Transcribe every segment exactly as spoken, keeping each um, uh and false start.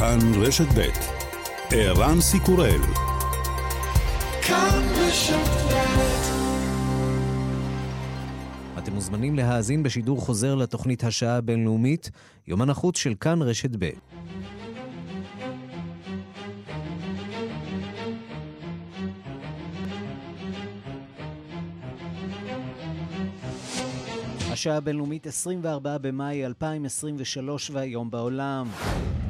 כאן רשת ב' ערן סיקורל כאן רשת ב'. אתם מוזמנים להאזין בשידור חוזר לתוכנית השעה הבינלאומית, יומן החוץ של כאן רשת ב'. השעה הבינלאומית עשרים וארבעה במאי אלפיים עשרים ושלוש, והיום בעולם.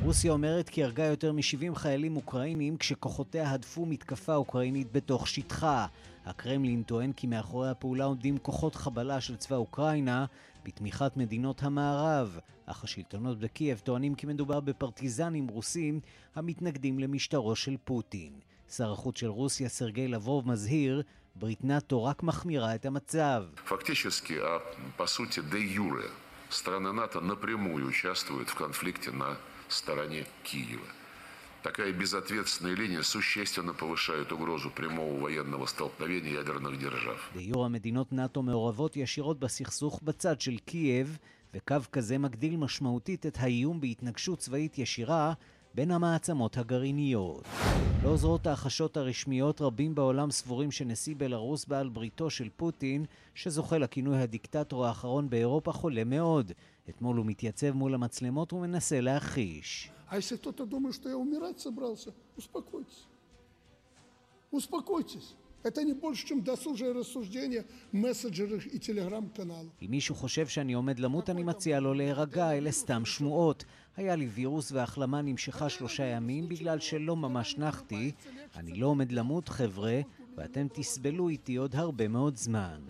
רוסיה אומרת כי הרגה יותר מ-שבעים חיילים אוקראינים כשכוחותיה הדפו מתקפה אוקראינית בתוך שטחה. הקרמלין טוען כי מאחורי הפעולה עומדים כוחות חבלה של צבא אוקראינה בתמיכת מדינות המערב, אך השלטונות בקייב טוענים כי מדובר בפרטיזנים רוסים המתנגדים למשטרו של פוטין. שר החוץ של רוסיה סרגי לברוב מזהיר, ברית נאטו רק מחמירה את המצב. Фактически, а по сути де юре, страны НАТО напрямую участвуют в конфликте на стороне Киева. Такая безответственная линия существенно повышает угрозу прямого военного столкновения ядерных держав. דיור המדינות נאטו מעורבות ישירות בסכסוך בצד של קייב, וקו כזה מגדיל משמעותית את האיום בהתנגשות צבאית ישירה בין המעצמות הגרעיניות. לא עוזרות ההחשות הרשמיות, רבים בעולם סבורים שנשיא בלרוס בעל בריתו של פוטין, שזוכה לכינוי הדיקטטור האחרון באירופה, חולה מאוד. אתמול הוא מתייצב מול המצלמות ומנסה להחיש. А если кто-то думает, что я умирать собрался, успокойтесь. Успокойтесь. Это не больше, чем досужие рассуждения мессенджеров и телеграм-каналов. אם מישהו חושב שאני עומד למות, אני מציע לו להירגע, אלה סתם שמועות. היה לי וירוס והחלמה נמשכה שלושה ימים בגלל שלא ממש נחתי. אני לא עומד למות, חבר'ה, ואתם תסבלו איתי עוד הרבה מאוד זמן.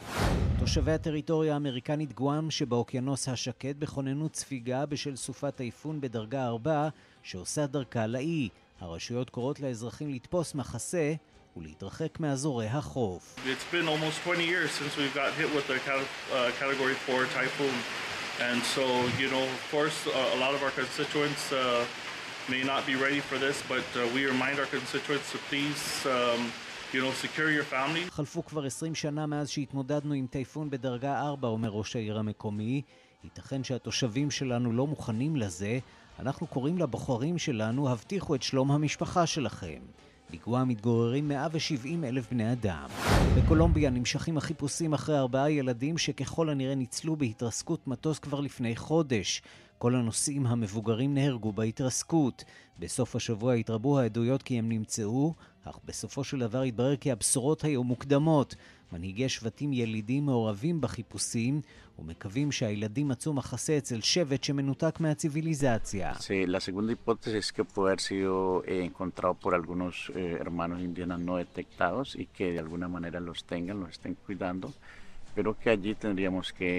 תושבי הטריטוריה האמריקנית גואם שבאוקיינוס השקט בכוננו צפיגה בשל סופת טייפון בדרגה ארבע שעושה דרכה לאי. הרשויות קוראות לאזרחים לתפוס מחסה ולהתרחק מאזורי החוף. It's been almost twenty years since we've got hit with a category four typhoon. And so, you know, of course, uh, a lot of our constituents uh, may not be ready for this, but uh, we remind our constituents to please, um, you know, secure your family. חלפו כבר עשרים שנה מאז שהתמודדנו עם טייפון בדרגה ארבע, אומר ראש העיר המקומי. ייתכן שהתושבים שלנו לא מוכנים לזה. אנחנו קוראים לבוחרים שלנו, הבטיחו את שלום המשפחה שלכם. בגואם מתגוררים מאה ושבעים אלף בני אדם. בקולומביה נמשכים החיפושים אחרי ארבעה ילדים שככל הנראה ניצלו בהתרסקות מטוס כבר לפני חודש. כל הנוסעים המבוגרים נהרגו בהתרסקות. בסוף השבוע התרבו העדויות כי הם נמצאו, אך בסופו של דבר התברר כי הבשורות היו מוקדמות. מנהיגי שבטים ילידים מעורבים בחיפושים ומקווים שהילדים מצאו מחסה אצל שבט שמנותק מהציביליזציה. Sí, la segunda hipótesis es que puede haber sido encontrado por algunos hermanos indígenas no detectados y que de alguna manera los tengan, los estén cuidando, pero que allí tendríamos que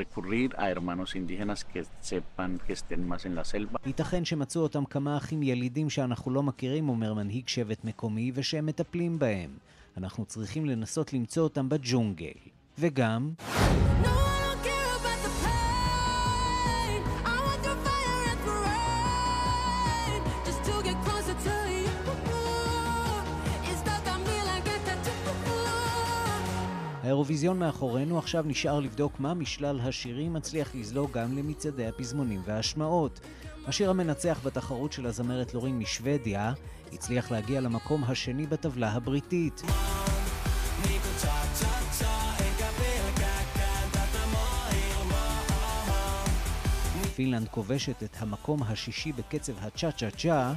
recurrir a hermanos indígenas que sepan que estén más en la selva. ייתכן שמצאו אותם כמה אחים ילידים שאנחנו לא מכירים, אומר מנהיג שבט מקומי, ושהם מטפלים בהם. אנחנו צריכים לנסות למצוא אותם בג'ונגל. וגם... האירוויזיון מאחורינו, עכשיו נשאר לבדוק מה משלל השירים מצליח לזלוג גם למצעדי הפזמונים וההשמעות. השיר המנצח בתחרות של הזמרת לורין משוודיה הצליח להגיע למקום השני בטבלה הבריטית. פינלנד כובשת את המקום השישי בקצב הצ'ה-צ'ה-צ'ה.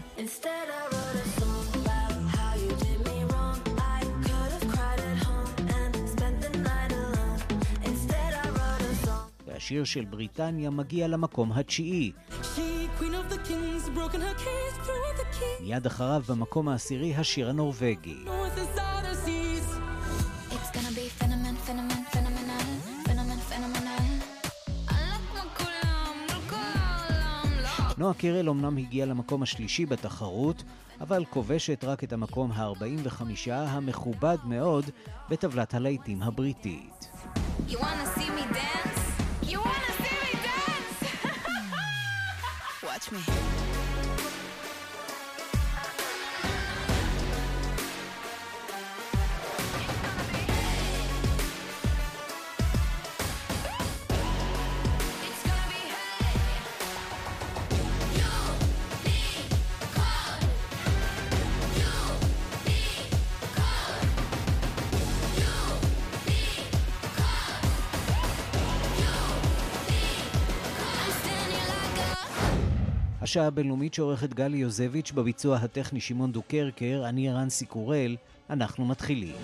השיר של בריטניה מגיע למקום התשיעי. מיד אחריו במקום העשירי השיר הנורווגי. נועה קירל אומנם הגיעה למקום השלישי בתחרות, אבל כובשת רק את המקום ה-ארבעים וחמש המכובד מאוד בטבלת הלהיטים הבריטית. You wanna see me dance? Me. השעה הבינלאומית שעורכת גלי יוזביץ', בביצוע הטכני שמעון דוקרקר, אני ערן סיקורל, אנחנו מתחילים.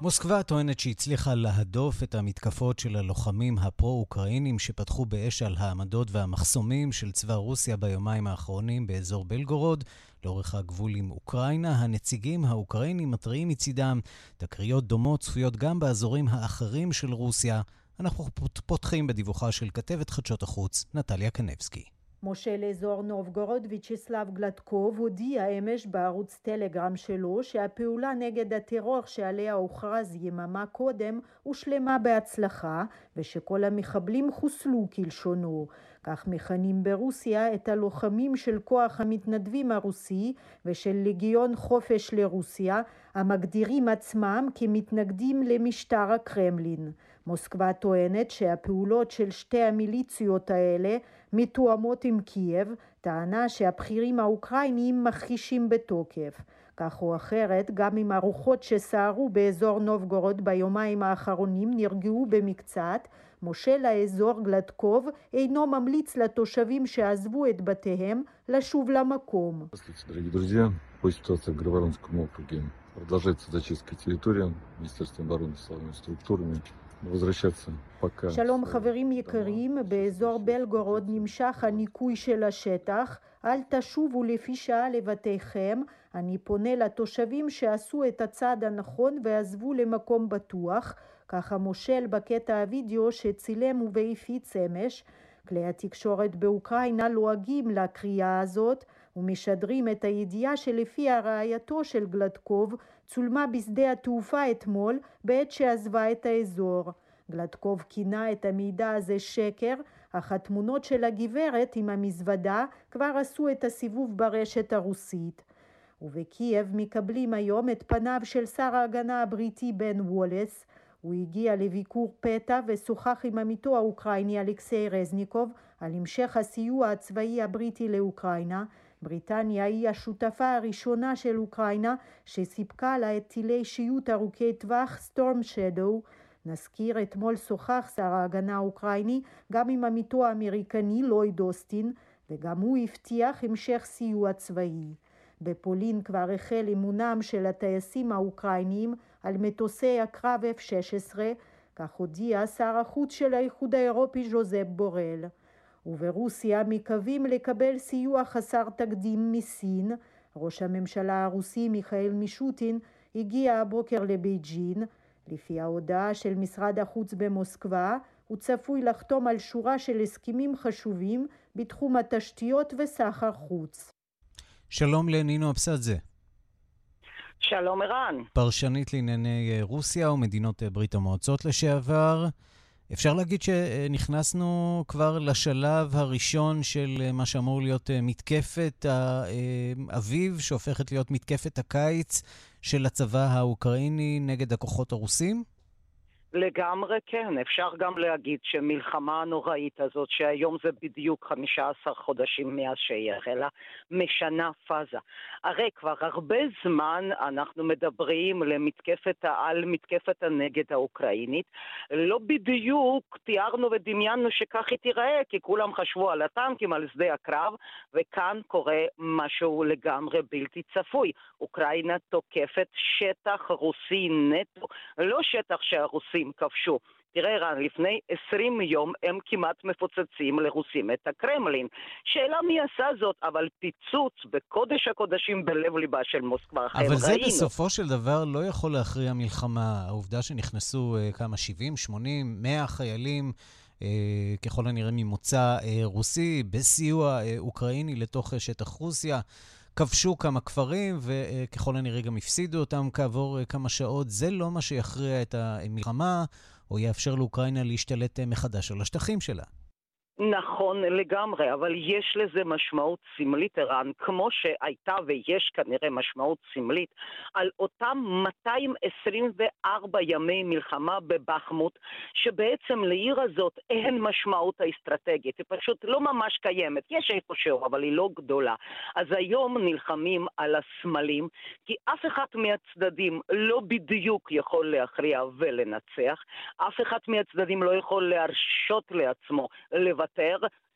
מוסקבה טוענת שהצליחה להדוף את המתקפות של הלוחמים הפרו-אוקראינים שפתחו באש על העמדות והמחסומים של צבא רוסיה ביומיים האחרונים באזור בלגורוד, לאורך הגבול עם אוקראינה. הנציגים האוקראינים מתריעים מצידם, תקריות דומות צפויות גם באזורים האחרים של רוסיה. אנחנו פותחים בדיווחה של כתבת חדשות החוץ, נטליה קניבסקי. מושל אזור נובגורוד וייצ'סלב גלדקוב הודיע אמש בערוץ טלגרם שלו שהפעולה נגד הטרור שעליה הוכרז יממה קודם הושלמה בהצלחה ושכל המחבלים חוסלו כלשונו. כך מכנים ברוסיה את הלוחמים של כוח המתנדבים הרוסי ושל לגיון חופש לרוסיה, המגדירים עצמם כמתנגדים למשטר הקרמלין. מוסקבה טוענת שהפעולות של שתי המיליציות האלה מתואמות עם קייב, טענה שהבחירים האוקראינים מכחישים בתוקף. כך או אחרת, גם אם הרוחות שסערו באזור נובגורוד ביומיים האחרונים נרגעו במקצת, מושל האזור גלדקוב אינו ממליץ לתושבים שעזבו את בתיהם לשוב למקום. דרגי דרוזיה, פה סיטואציה גרברנסקום אופרגים. продолжается зачистка территории Министерством обороны силовыми структурами. שלום חברים יקרים, באזור בלגורוד נמשך הניקוי של השטח. אל תשובו לפי שעה לבתיכם. אני פונה לתושבים שעשו את הצעד הנכון ועזבו למקום בטוח. כך המושל בקטע הווידאו שצילם ובהפיץ אמש. כלי התקשורת באוקראינה לועגים לקריאה הזאת ומשדרים את הידיעה שלפי הרעייתו של גלדקוב צולמה בשדה התעופה אתמול בעת שעזבה את האזור. גלדקוב כינה את המידע הזה שקר, אך התמונות של הגברת עם המזוודה כבר עשו את הסיבוב ברשת הרוסית. ובקייב מקבלים היום את פניו של שר ההגנה הבריטי בן וולס. הוא הגיע לביקור פתע ושוחח עם עמיתו האוקראיני אלכסיי רזניקוב על המשך הסיוע הצבאי הבריטי לאוקראינה. בריטניה היא השותפה הראשונה של אוקראינה שסיפקה לה את טילי שיוט ארוכי טווח סטורם שדו. נזכיר, אתמול שוחח שר ההגנה האוקראיני גם עם עמיתו האמריקני לואיד אוסטין, וגם הוא הבטיח המשך סיוע צבאי. בפולין כבר החל אימונם של הטייסים האוקראינים על מטוסי הקרב אף שש עשרה, כך הודיע שר החוץ של האיחוד האירופי ז'וזפ בורל. וברוסיה מקווים לקבל סיוע חסר תקדים מסין. ראש הממשלה הרוסי מיכאל מישוטין הגיע הבוקר לבייג'ין. לפי ההודעה של משרד החוץ במוסקבה, הוא צפוי לחתום על שורה של הסכמים חשובים בתחום התשתיות וסחר חוץ. שלום לנינו אבסדזה. שלום ערן. פרשנית לענייני רוסיה ומדינות ברית המועצות לשעבר. אפשר להגיד שנכנסנו כבר לשלב הראשון של מה שאמור להיות מתקפת האביב, שהופכת להיות מתקפת הקיץ של הצבא האוקראיני נגד הכוחות הרוסים? לגמרי כן, אפשר גם להגיד שמלחמה הנוראית הזאת, שהיום זה בדיוק חמישה עשר חודשים מאז שהיא החלה, משנה פאזה. הרי כבר הרבה זמן אנחנו מדברים למתקפת העל, מתקפת הנגד האוקראינית. לא בדיוק תיארנו ודמיינו שכך היא תיראה, כי כולם חשבו על הטנקים, על שדה הקרב, וכאן קורה משהו לגמרי בלתי צפוי. אוקראינה תוקפת שטח רוסי נטו, לא שטח שהרוסי כבשו. תראה רן, לפני עשרים יום הם כמעט מפוצצים לרוסים את הקרמלין. שאלה מי עשה זאת, אבל פיצוץ בקודש הקודשים בלב ליבה של מוסקבה. אבל זה ראינו. בסופו של דבר לא יכול להכריע מלחמה. העובדה שנכנסו uh, כמה שבעים, שמונים, מאה חיילים uh, ככל הנראה ממוצא uh, רוסי, בסיוע uh, אוקראיני לתוך uh, שטח רוסיה, כבשו כמה כפרים, וככל הנראה גם הפסידו אותם כעבור כמה שעות. זה לא מה שיכריע את המלחמה, או יאפשר לאוקראינה להשתלט מחדש על השטחים שלה. נכון לגמרי, אבל יש לזה משמעות סמלית, ערן, כמו שהייתה ויש כנראה משמעות סמלית על אותם מאתיים עשרים וארבע ימי מלחמה בבחמוט, שבעצם לעיר הזאת אין משמעות האסטרטגית, היא פשוט לא ממש קיימת, יש איפשהו, אבל היא לא גדולה. אז היום נלחמים על הסמלים, כי אף אחד מהצדדים לא בדיוק יכול להכריע ולנצח, אף אחד מהצדדים לא יכול להרשות לעצמו לבטא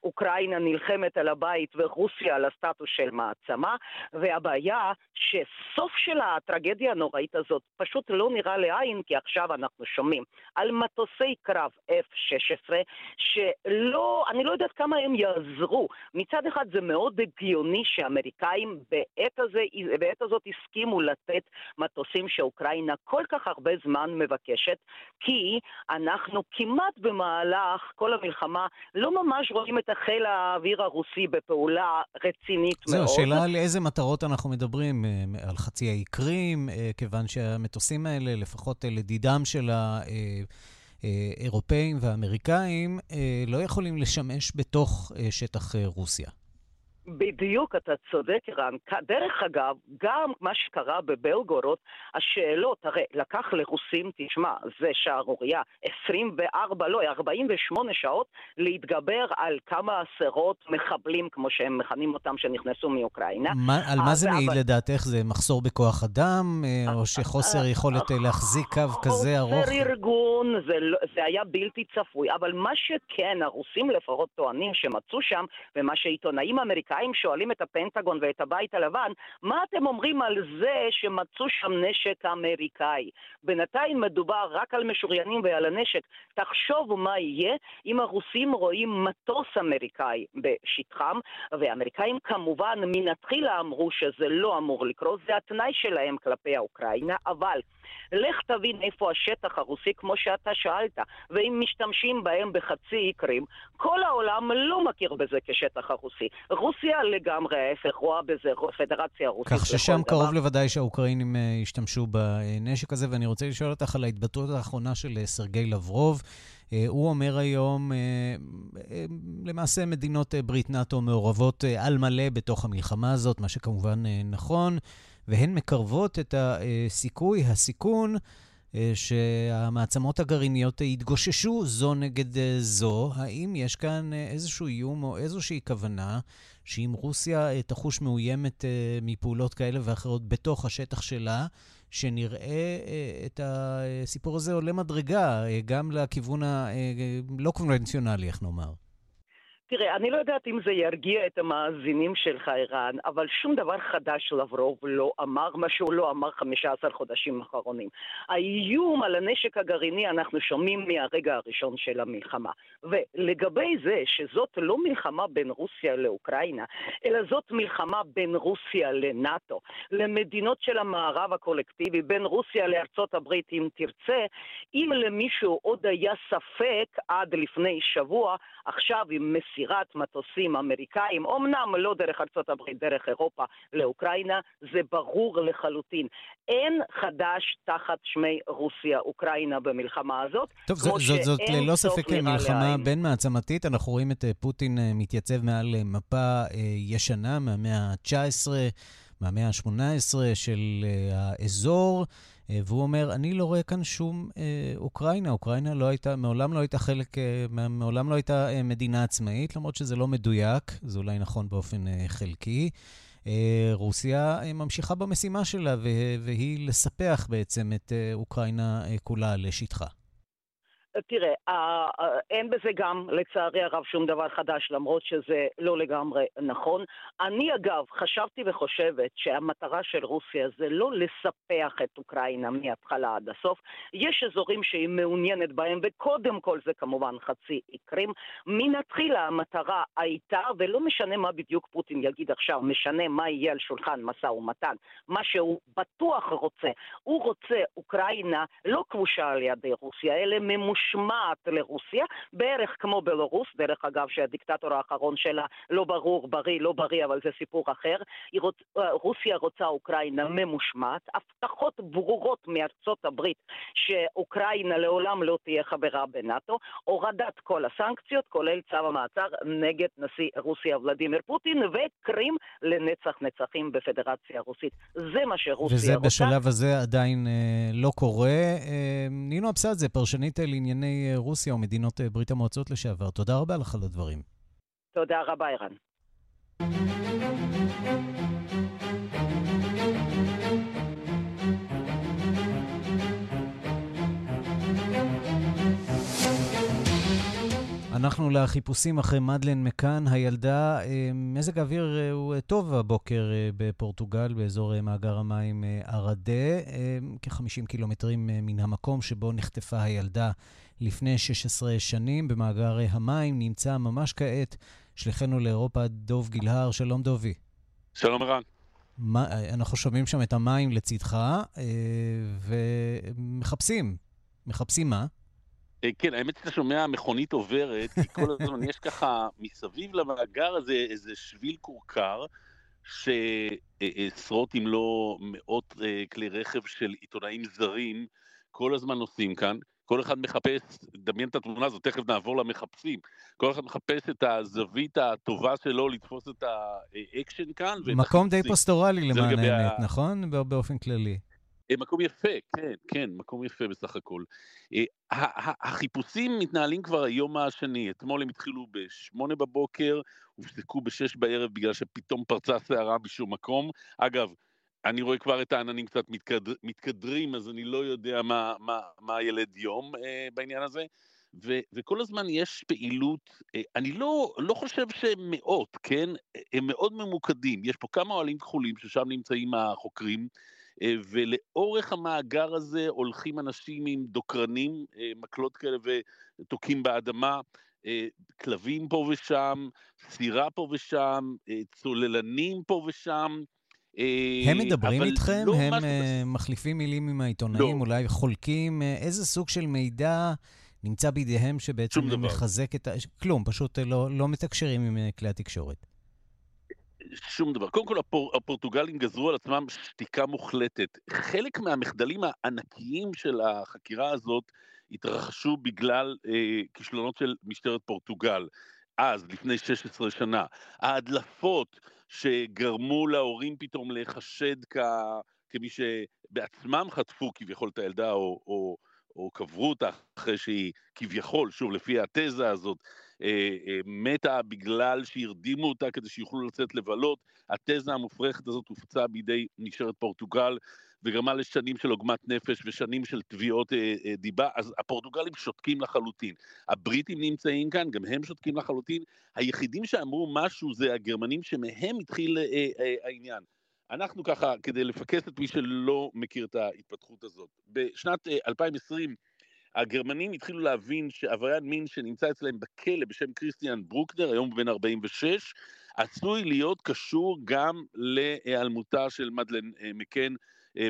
אוקראינה נלחמת על הבית ורוסיה על הסטטוס של מעצמה, והבעיה שסוף של הטרגדיה הנוראית הזאת פשוט לא נראה לעין, כי עכשיו אנחנו שומעים על מטוסי קרב אף שש עשרה שלא, אני לא יודעת כמה הם יעזרו. מצד אחד זה מאוד הגיוני שהאמריקאים בעת, הזה, בעת הזאת הסכימו לתת מטוסים שאוקראינה כל כך הרבה זמן מבקשת, כי אנחנו כמעט במהלך כל המלחמה לא ממש רואים את החיל האוויר הרוסי בפעולה רצינית זו, מאוד. זו, שאלה על איזה מטרות אנחנו מדברים, על חצי האי קרים, כיוון שהמטוסים האלה, לפחות לדידם של האירופאים והאמריקאים, לא יכולים לשמש בתוך שטח רוסיה. בדיוק, אתה צודק, רן. דרך אגב, גם מה שקרה בבלגורוד, השאלות, הרי לקח לרוסים, תשמע, זה שערוריה, עשרים וארבע, לא, ארבעים ושמונה שעות, להתגבר על כמה עשרות מחבלים, כמו שהם מכנים אותם, שנכנסו מאוקראינה. מה, על מה זה מעיד לדעתך? זה מחסור בכוח אדם, או שחוסר יכולת להחזיק קו כזה ארוך? חוסר ארגון, זה היה בלתי צפוי, אבל מה שכן, הרוסים לפחות טוענים שמצאו שם, ומה שעיתונאים אמריקאים, שואלים את הפנטגון ואת הבית הלבן, מה אתם אומרים על זה שמצאו שם נשק אמריקאי? בינתיים מדובר רק על משוריינים ועל הנשק. תחשוב מה יהיה אם הרוסים רואים מטוס אמריקאי בשטחם, והאמריקאים כמובן מנתחילה אמרו שזה לא אמור לקרות, זה התנאי שלהם כלפי האוקראינה, אבל לך תבין איפה השטח הרוסי, כמו שאתה שאלת, ואם משתמשים בהם בחצי עיקרים, כל העולם לא מכיר בזה כשטח הרוסי. רוסיה לגמרי ההפך, רואה בזה פדרציה רוסית. כך ששם קרוב לוודאי שהאוקראינים השתמשו בנשק הזה, ואני רוצה לשאול אותך על ההתבטאות האחרונה של סרגי לברוב. הוא אומר היום, למעשה מדינות ברית נאטו מעורבות על מלא בתוך המלחמה הזאת, מה שכמובן נכון, והן מקרבות את הסיכוי, הסיכון, שהמעצמות הגרעיניות יתגוששו זו נגד זו. האם יש כאן איזשהו איום או איזושהי כוונה שאם רוסיה תחוש מאוימת מפעולות כאלה ואחרות בתוך השטח שלה, שנראה את הסיפור הזה עולה מדרגה גם לכיוון הלא קונבנציונלי, איך נאמר? תראה, אני לא יודעת אם זה ירגיע את המאזינים שלך, איראן, אבל שום דבר חדש לברוב לא אמר, מה שהוא לא אמר חמישה עשר חודשים אחרונים. האיום על הנשק הגרעיני אנחנו שומעים מהרגע הראשון של המלחמה. ולגבי זה שזאת לא מלחמה בין רוסיה לאוקראינה, אלא זאת מלחמה בין רוסיה לנאטו, למדינות של המערב הקולקטיבי, בין רוסיה לארצות הברית אם תרצה, אם למישהו עוד היה ספק עד לפני שבוע, עכשיו עם מסיר סירת מטוסים אמריקאים, אמנם לא דרך ארצות הברית, דרך אירופה לאוקראינה, זה ברור לחלוטין. אין חדש תחת שמי רוסיה-אוקראינה במלחמה הזאת. טוב, זאת, זאת, זאת ללא ספק מלחמה בין מעצמתית. אנחנו רואים את פוטין מתייצב מעל מפה ישנה מהמאה ה-תשע עשרה, מהמאה ה-שמונה עשרה של האזור, והוא אומר, אני לא רואה כאן שום אוקראינה. אוקראינה לא הייתה, מעולם לא הייתה חלק, מעולם לא הייתה מדינה עצמאית, למרות שזה לא מדויק, זה אולי נכון באופן חלקי. רוסיה ממשיכה במשימה שלה, והיא לספח בעצם את אוקראינה כולה לשטחה. תראה, אין בזה גם לצערי הרב שום דבר חדש, למרות שזה לא לגמרי נכון. אני אגב חשבתי וחושבת שהמטרה של רוסיה זה לא לספח את אוקראינה מההתחלה עד הסוף. יש אזורים שהיא מעוניינת בהם, וקודם כל זה כמובן חצי עיקרים. מן התחילה המטרה הייתה, ולא משנה מה בדיוק פוטין יגיד עכשיו, משנה מה יהיה על שולחן משא ומתן. מה שהוא בטוח רוצה, הוא רוצה אוקראינה לא כבושה על ידי רוסיה, אלה ממושכים. מושמעת לרוסיה, בערך כמו בלרוס, דרך אגב שהדיקטטור האחרון שלה לא ברור, בריא, לא בריא, אבל זה סיפור אחר. רוצ, רוסיה רוצה אוקראינה ממושמעת, הבטחות ברורות מארצות הברית שאוקראינה לעולם לא תהיה חברה בנאטו, הורדת כל הסנקציות, כולל צו המעצר נגד נשיא רוסיה ולדימיר פוטין, וקרים לנצח נצחים בפדרציה הרוסית. זה מה שרוסיה וזה רוצה. וזה בשלב הזה עדיין אה, לא קורה. אה, נינו אבסד, זה פרשנית לענייני רוסיה ומדינות ברית המועצות לשעבר. תודה רבה לך על הדברים. תודה רבה, אירן. אנחנו לחיפושים אחרי מדלן מקן, הילדה. מזג האוויר הוא טוב הבוקר בפורטוגל, באזור מאגר המים ארדה, כ-חמישים קילומטרים מן המקום שבו נחטפה הילדה לפני שש עשרה שנים. במאגר המים נמצא ממש כעת שליחנו לאירופה, דוב גילהר. שלום דובי. שלום רן. אנחנו שומעים שם את המים לצדך, ומחפשים. מחפשים מה? כן, האמת שאתה שומע, המכונית עוברת, כי כל הזמן יש ככה מסביב למאגר הזה איזה שביל קורקר, שעשרות אם לא מאות כלי רכב של עיתונאים זרים, כל הזמן נוסעים כאן, כל אחד מחפש, דמיין את התמונה הזאת, תכף נעבור למחפשים, כל אחד מחפש את הזווית הטובה שלו לתפוס את האקשן כאן. מקום די פסטורלי למען האמת, נכון? באופן כללי. מקום יפה, כן, כן, מקום יפה בסך הכל. החיפושים מתנהלים כבר היום השני, אתמול הם התחילו בשמונה בבוקר, הופסקו בשש בערב בגלל שפתאום פרצה שערה בשום מקום. אגב, אני רואה כבר את העננים קצת מתקדר, מתקדרים, אז אני לא יודע מה, מה, מה ילד יום אה, בעניין הזה, ו, וכל הזמן יש פעילות, אה, אני לא, לא חושב שהם מאות, כן? הם מאוד ממוקדים, יש פה כמה אוהלים כחולים ששם נמצאים החוקרים, ולאורך המאגר הזה הולכים אנשים עם דוקרנים, מקלות כאלה ותוקים באדמה, כלבים פה ושם, סירה פה ושם, צוללנים פה ושם. הם מדברים איתכם? לא הם משהו... מחליפים מילים עם העיתונאים, לא. אולי חולקים? איזה סוג של מידע נמצא בידיהם שבעצם מחזק את... כלום, פשוט לא, לא מתקשרים עם כלי התקשורת. שום דבר. קודם כל, הפור, הפורטוגלים גזרו על עצמם שתיקה מוחלטת. חלק מהמחדלים הענקיים של החקירה הזאת התרחשו בגלל אה, כישלונות של משטרת פורטוגל. אז, לפני שש עשרה שנה, ההדלפות שגרמו להורים פתאום לחשד כ, כמי שבעצמם חטפו כביכול את הילדה או, או, או קברו אותה אחרי שהיא כביכול, שוב, לפי התזה הזאת, מתה בגלל שהרדימו אותה כדי שיוכלו לצאת לבלות. התזה המופרכת הזאת הופצה בידי נשארת פורטוגל וגרמה לשנים של עוגמת נפש ושנים של תביעות דיבה. אז הפורטוגלים שותקים לחלוטין, הבריטים נמצאים כאן, גם הם שותקים לחלוטין. היחידים שאמרו משהו זה הגרמנים, שמהם התחיל העניין. אנחנו ככה, כדי לפקס את מי שלא מכיר את ההתפתחות הזאת, בשנת אלפיים ועשרים הגרמנים התחילו להבין שעבריין מין שנמצא אצלהם בכלא בשם קריסטיאן ברוקנר, היום בן ארבעים ושש, עשוי להיות קשור גם להיעלמותה של מדלן מקן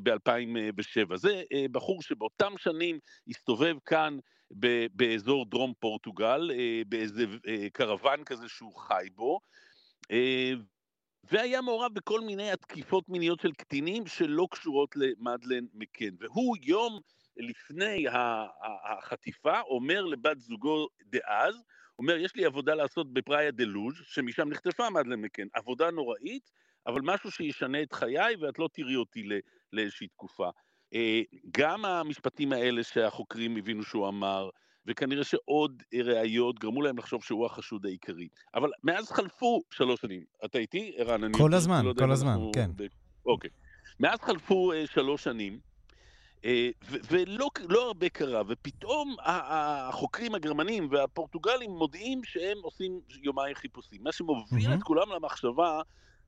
ב-אלפיים ושבע. זה בחור שבאותם שנים הסתובב כאן באזור דרום פורטוגל, באיזה קרוון כזה שהוא חי בו, והיה מעורב בכל מיני התקיפות מיניות של קטינים שלא קשורות למדלן מקן. והוא יום... לפני החטיפה אומר לבת זוגו דאז, אומר יש לי עבודה לעשות בפראיה דלוז' שמשם נחטפה מדלן מקן, עבודה נוראית, אבל משהו שישנה את חיי ואת לא תראי אותי לאיזושהי תקופה. גם המשפטים האלה שהחוקרים הבינו שהוא אמר, וכנראה שעוד ראיות גרמו להם לחשוב שהוא החשוד העיקרי. אבל מאז חלפו שלוש שנים. אתה איתי, ערן? כל הזמן, כל הזמן, כן. אוקיי. מאז חלפו שלוש שנים, ו- ולא לא הרבה קרה, ופתאום החוקרים הגרמנים והפורטוגלים מודיעים שהם עושים יומיים חיפושים. מה שמוביל mm-hmm. את כולם למחשבה,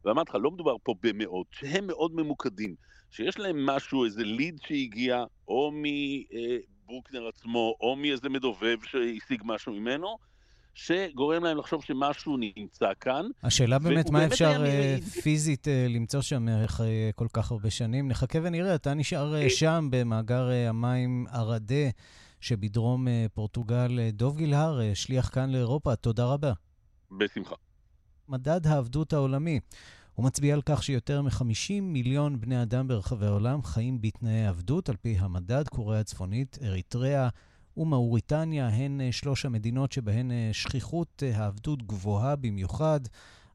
ואמרת לך, לא מדובר פה במאות, שהם מאוד ממוקדים, שיש להם משהו, איזה ליד שהגיע, או מברוקנר עצמו, או מאיזה מדובב שהשיג משהו ממנו, שגורם להם לחשוב שמשהו נמצא כאן. השאלה באמת, מה אפשר פיזית למצוא שם אחרי כל כך הרבה שנים? נחכה ונראה, אתה נשאר שם במאגר המים ארדה, שבדרום פורטוגל. דוב גילהר, שליח כאן לאירופה, תודה רבה. בשמחה. מדד העבדות העולמי. הוא מצביע על כך שיותר מ-חמישים מיליון בני אדם ברחבי העולם חיים בתנאי עבדות, על פי המדד. קוריאה הצפונית, אריתריאה ומאוריטניה הן שלוש המדינות שבהן שכיחות העבדות גבוהה במיוחד.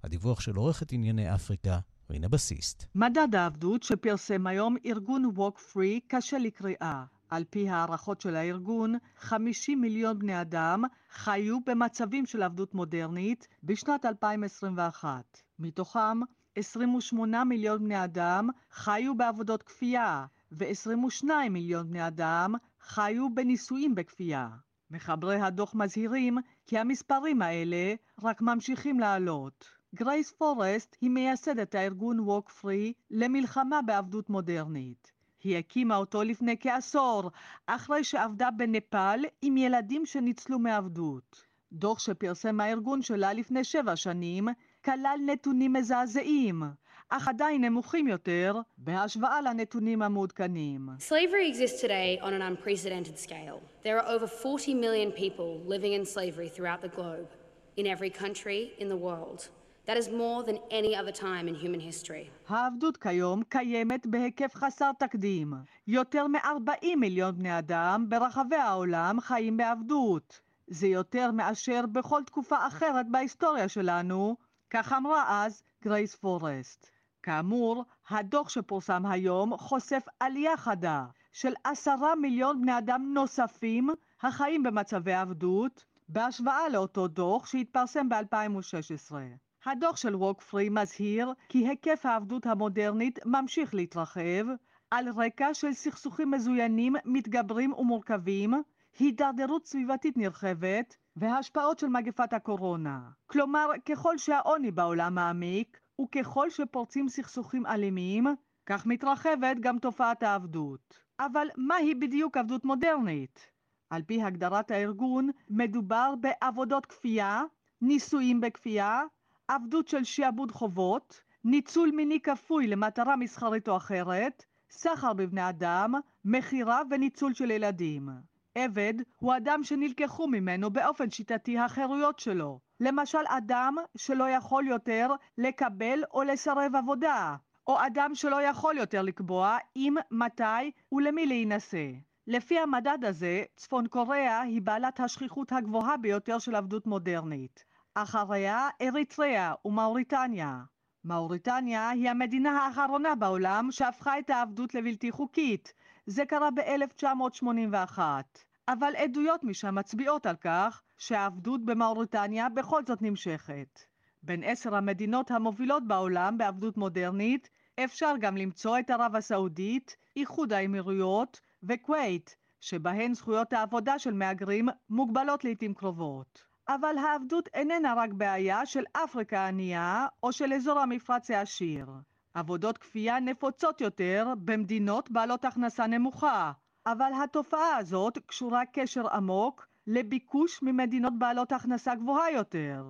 הדיווח של עורכת ענייני אפריקה, רינה בסיסט. מדד העבדות שפרסם היום ארגון Walk Free קשה לקריאה. על פי הערכות של הארגון, חמישים מיליון בני אדם חיו במצבים של עבדות מודרנית בשנת אלפיים עשרים ואחת. מתוכם, עשרים ושמונה מיליון בני אדם חיו בעבודות כפייה, ו-עשרים ושניים מיליון בני אדם חיו בנישואים בכפייה. מחברי הדוח מזהירים כי המספרים האלה רק ממשיכים לעלות. גרייס פורסט היא מייסדת הארגון Walk Free למלחמה בעבדות מודרנית. היא הקימה אותו לפני כעשור, אחרי שעבדה בנפאל עם ילדים שניצלו מעבדות. דוח שפרסם הארגון שלה לפני שבע שנים כלל נתונים מזעזעים, אך עדיין נמוכים יותר בהשוואה לנתונים המעודכנים. Slavery exists today on an unprecedented scale. There are over forty million people living in slavery throughout the globe, in every country in the world. That is more than any other time in human history. העבדות כיום קיימת בהיקף חסר תקדים. יותר מ-ארבעים מיליון בני אדם ברחבי העולם חיים בעבדות. זה יותר מאשר בכל תקופה אחרת בהיסטוריה שלנו, כך אמרה אז גרייס פורסט. כאמור, הדוח שפורסם היום חושף עלייה חדה של עשרה מיליון בני אדם נוספים החיים במצבי עבדות, בהשוואה לאותו דוח שהתפרסם ב-אלפיים ושש עשרה. הדוח של Walk Free מזהיר כי היקף העבדות המודרנית ממשיך להתרחב על רקע של סכסוכים מזוינים מתגברים ומורכבים, הידרדרות סביבתית נרחבת וההשפעות של מגפת הקורונה. כלומר, ככל שהעוני בעולם מעמיק וככל שפורצים סכסוכים אלימים, כך מתרחבת גם תופעת העבדות. אבל מהי בדיוק עבדות מודרנית? על פי הגדרת הארגון, מדובר בעבודות כפייה, נישואים בכפייה, עבדות של שיעבוד חובות, ניצול מיני כפוי למטרה מסחרית או אחרת, סחר בבני אדם, מחירה וניצול של ילדים. עבד הוא אדם שנלקחו ממנו באופן שיטתי החירויות שלו. למשל, אדם שלא יכול יותר לקבל או לסרב עבודה, או אדם שלא יכול יותר לקבוע אם, מתי ולמי להינשא. לפי המדד הזה, צפון קוריאה היא בעלת השכיחות הגבוהה ביותר של עבדות מודרנית. אחריה אריתריאה ומאוריטניה. מאוריטניה היא המדינה האחרונה בעולם שהפכה את העבדות לבלתי חוקית. זה קרה ב-אלף תשע מאות שמונים ואחת. אבל עדויות משם מצביעות על כך שהעבדות במאוריטניה בכל זאת נמשכת. בין עשר המדינות המובילות בעולם בעבדות מודרנית אפשר גם למצוא את ערב הסעודית, איחוד האמירויות וכווית, שבהן זכויות העבודה של מהגרים מוגבלות לעתים קרובות. אבל העבדות איננה רק בעיה של אפריקה ענייה או של אזור המפרץ העשיר. עבודות כפייה נפוצות יותר במדינות בעלות הכנסה נמוכה, אבל התופעה הזאת קשורה קשר עמוק לביקוש ממדינות בעלות הכנסה גבוהה יותר.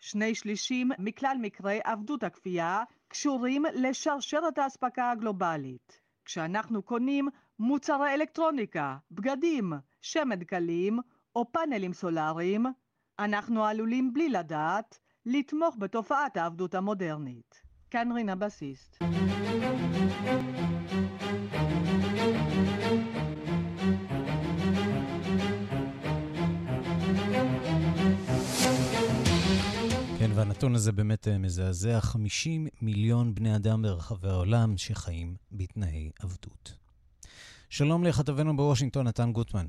שני שלישים מכלל מקרי עבדות הכפייה קשורים לשרשרת האספקה הגלובלית. כשאנחנו קונים מוצרי אלקטרוניקה, בגדים, שמן דקלים או פאנלים סולאריים, אנחנו עלולים בלי לדעת לתמוך בתופעת העבדות המודרנית. כאן רינה בסיסט. כן, והנתון הזה באמת מזעזע. חמישים מיליון בני אדם ברחבי העולם שחיים בתנאי עבדות. שלום לכתבנו בוושינגטון, נתן גוטמן.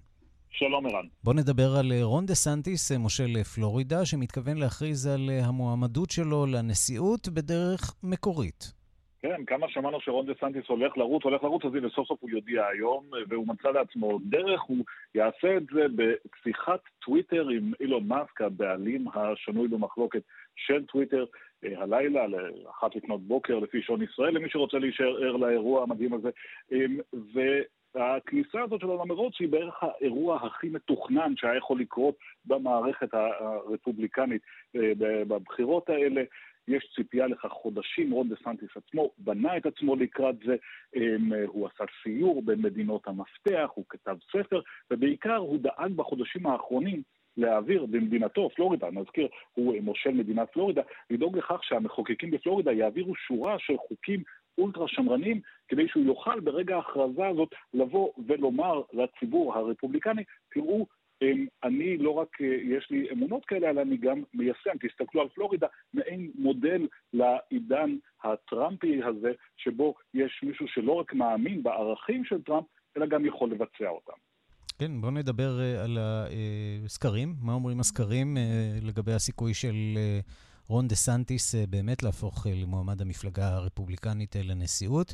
שלום ערן. בוא נדבר על רון דסנטיס, מושל פלורידה, שמתכוון להכריז על המועמדות שלו לנשיאות בדרך מקורית. כן, כמה שמענו שרון דסנטיס הולך לרוץ, הולך לרוץ, אז הנה סוף סוף הוא יודיע היום, והוא מצא לעצמו דרך, הוא יעשה את זה בשיחת טוויטר עם אילון מאסק, הבעלים השנוי במחלוקת של טוויטר, הלילה, לאחת לפנות בוקר, לפי שעון ישראל, למי שרוצה להישאר ער לאירוע המדהים הזה, ו... הכניסה הזאת של המרוץ היא בערך האירוע הכי מתוכנן שהיה יכול לקרות במערכת הרפובליקנית בבחירות האלה. יש ציפייה לכך חודשים, רון דה סנטיס עצמו בנה את עצמו לקראת זה, הוא עשה סיור במדינות המפתח, הוא כתב ספר, ובעיקר הוא דאג בחודשים האחרונים להעביר במדינתו, פלורידה, נזכיר, הוא מושל מדינת פלורידה, לדאוג לכך שהמחוקקים בפלורידה יעבירו שורה של חוקים אולטרה שמרנים, כדי שהוא יוכל ברגע ההכרזה הזאת לבוא ולומר לציבור הרפובליקני, תראו, אני לא רק יש לי אמונות כאלה, אלא אני גם מיישם. תסתכלו על פלורידה, מעין מודל לעידן הטראמפי הזה, שבו יש מישהו שלא רק מאמין בערכים של טראמפ, אלא גם יכול לבצע אותם. כן, בואו נדבר על הסקרים. מה אומרים הסקרים לגבי הסיכוי של רון דה סנטיס באמת להפוך למועמד המפלגה הרפובליקנית לנשיאות,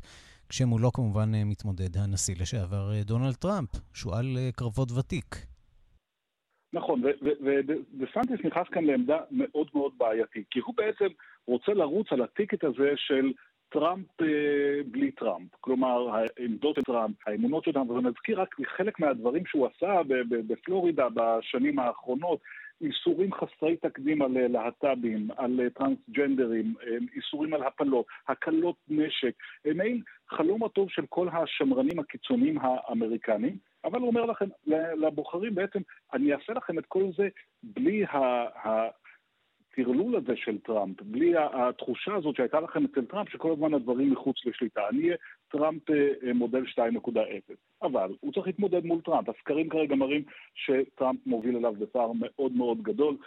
כשמולו כמובן מתמודד הנשיא לשעבר דונלד טראמפ, שואל קרבות ותיק. נכון, ודה סנטיס נכנס כאן לעמדה מאוד מאוד בעייתית, כי הוא בעצם רוצה לרוץ על הטיקט הזה של טראמפ בלי טראמפ, כלומר העמדות של טראמפ, האמונות של טראמפ, ונזכיר רק חלק מהדברים שהוא עשה בפלורידה בשנים האחרונות, איסורים חסרי תקדים על להט"בים, על טרנסג'נדרים, איסורים על הפלות, הקלות נשק, מעין חלום הטוב של כל השמרנים הקיצוניים האמריקנים, אבל הוא אומר לכם, לבוחרים בעצם, אני אעשה לכם את כל זה בלי ה... הטרלול הזה של טראמפ, בלי התחושה הזאת שהייתה לכם אצל טראמפ, שכל הזמן הדברים מחוץ לשליטה. אני אהיה טראמפ מודל שתיים נקודה אפס. אבל הוא צריך להתמודד מול טראמפ. הסקרים כרגע מראים שטראמפ מוביל אליו בפער מאוד מאוד גדול.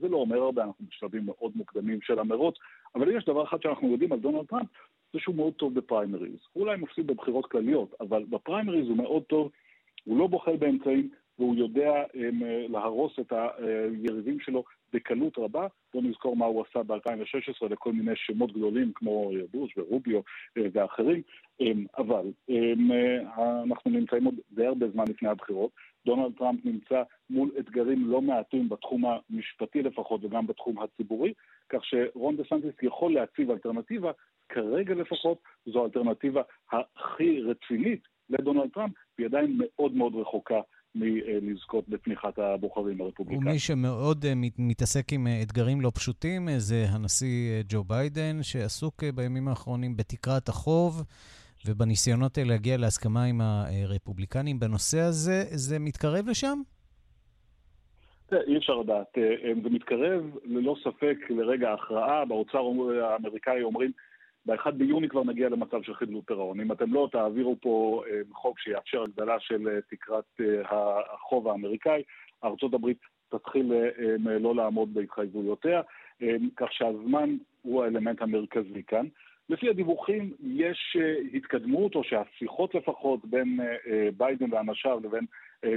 זה לא אומר הרבה, אנחנו בשלבים מאוד מוקדמים של המרוץ. אבל יש דבר אחד שאנחנו יודעים על דונלד טראמפ, זה שהוא מאוד טוב בפריימריז. הוא אולי מפסיד בבחירות כלליות, אבל בפריימריז הוא מאוד טוב, הוא לא בוחל באמצעים, והוא יודע להרוס את היריבים שלו בקלות רבה. בואו נזכור מה הוא עשה ב-אלפיים ושש עשרה לכל מיני שמות גדולים כמו בוש ורוביו ואחרים, אבל אנחנו נמצאים עוד די הרבה זמן לפני הבחירות. דונלד טראמפ נמצא מול אתגרים לא מעטים בתחום המשפטי לפחות וגם בתחום הציבורי, כך שרון דה סנטיס יכול להציב אלטרנטיבה, כרגע לפחות זו האלטרנטיבה הכי רצינית לדונלד טראמפ, והיא עדיין מאוד מאוד רחוקה מלזכות בפניחת הבוחרים הרפובליקנים. ומי שמאוד מתעסק עם אתגרים לא פשוטים זה הנשיא ג'ו ביידן, שעסוק בימים האחרונים בתקרת החוב ובניסיונות להגיע להסכמה עם הרפובליקנים. בנושא הזה, זה מתקרב לשם? אי אפשר לדעת. זה מתקרב ללא ספק לרגע ההכרעה. באוצר האמריקאי אומרים באחד ביוני כבר נגיע למצב של חדלות פירעון. אם אתם לא תעבירו פה חוק שיאפשר הגדלה של תקרת החוב האמריקאי, ארצות הברית תתחיל לא לעמוד בהתחייבויותיה, כך שהזמן הוא האלמנט המרכזי כאן. לפי הדיווחים יש התקדמות, או שהשיחות לפחות בין ביידן ואנשיו לבין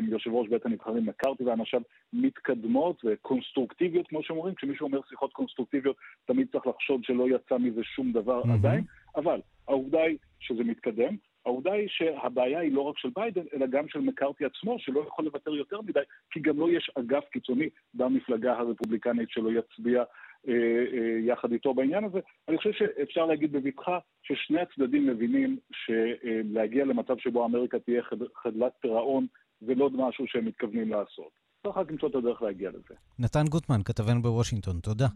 יושב ראש בית הנבחרים מקארתי ואנשיו מתקדמות וקונסטרוקטיביות, כמו שאומרים, כשמישהו אומר שיחות קונסטרוקטיביות תמיד צריך לחשוד שלא יצא מזה שום דבר mm-hmm. עדיין, אבל העובדה היא שזה מתקדם, העובדה היא שהבעיה היא לא רק של ביידן, אלא גם של מקארתי עצמו, שלא יכול לוותר יותר מדי, כי גם לא יש אגף קיצוני במפלגה הרפובליקנית שלא יצביע אה, אה, יחד איתו בעניין הזה. אני חושב שאפשר להגיד בבטחה ששני הצדדים מבינים שלהגיע למצב שבו אמריקה תהיה חדלת פירעון ולא משהו שהם מתכוונים לעשות. צריך רק למצוא את הדרך להגיע לזה. נתן גוטמן, כתבנו בוושינגטון, תודה.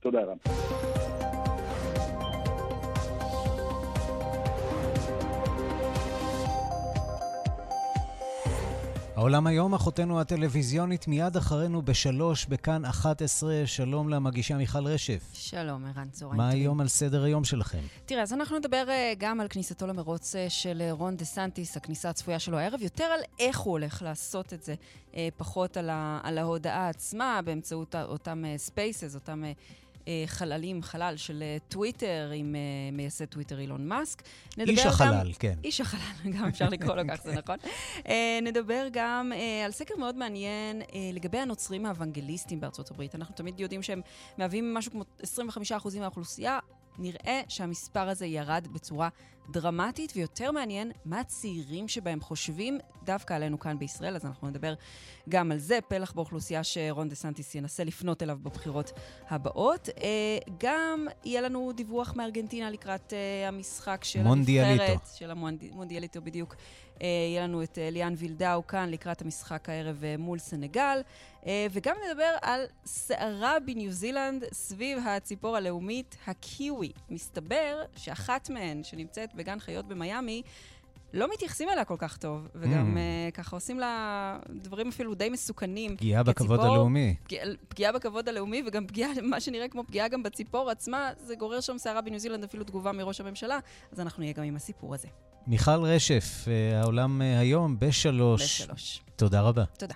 תודה, ארן. העולם היום, אחותנו הטלוויזיונית, מיד אחרינו בשלוש, בכאן אחת עשרה. שלום למגישה מיכל רשף. שלום, ערן, צהריים. מה היום על סדר היום שלכם? תראה, אז אנחנו נדבר גם על כניסתו למרוץ של רון דה סנטיס, הכניסה הצפויה שלו הערב, יותר על איך הוא הולך לעשות את זה, פחות על, ה- על ההודעה עצמה, באמצעות אותם ספייסס, אותם חללים, חלל של טוויטר, עם מייסד טוויטר אילון מאסק. איש החלל, כן. איש החלל, גם אפשר לקרוא לו כך, זה נכון. נדבר גם על סקר מאוד מעניין לגבי הנוצרים האוונגליסטים בארצות הברית. אנחנו תמיד יודעים שהם מהווים משהו כמו עשרים וחמישה אחוז מהאוכלוסייה. נראה שהמספר הזה ירד בצורה דרמטית, ויותר מעניין מה הצעירים שבהם חושבים דווקא עלינו כאן בישראל, אז אנחנו נדבר גם על זה, פלח באוכלוסייה שרון דה סנטיס ינסה לפנות אליו בבחירות הבאות. גם יהיה לנו דיווח מארגנטינה לקראת המשחק של הנבחרת, של המונדיאליטו בדיוק. יהיה לנו את ליאן וילדאו כאן לקראת המשחק הערב מול סנגל, וגם נדבר על סערה בניו זילנד סביב הציפור הלאומית הקיווי. מסתבר שאחת מהן שנמצאת בגן חיות במיימי לא מתייחסים אליה כל כך טוב, וגם mm. uh, ככה עושים לה דברים אפילו די מסוכנים. פגיעה בציפור, בכבוד הלאומי. פגיע, פגיעה בכבוד הלאומי, וגם פגיעה, מה שנראה כמו פגיעה גם בציפור עצמה, זה גורר שם סערה בניו זילנד אפילו תגובה מראש הממשלה, אז אנחנו נהיה גם עם הסיפור הזה. מיכל רשף, העולם היום בשלוש. בשלוש. תודה רבה. תודה.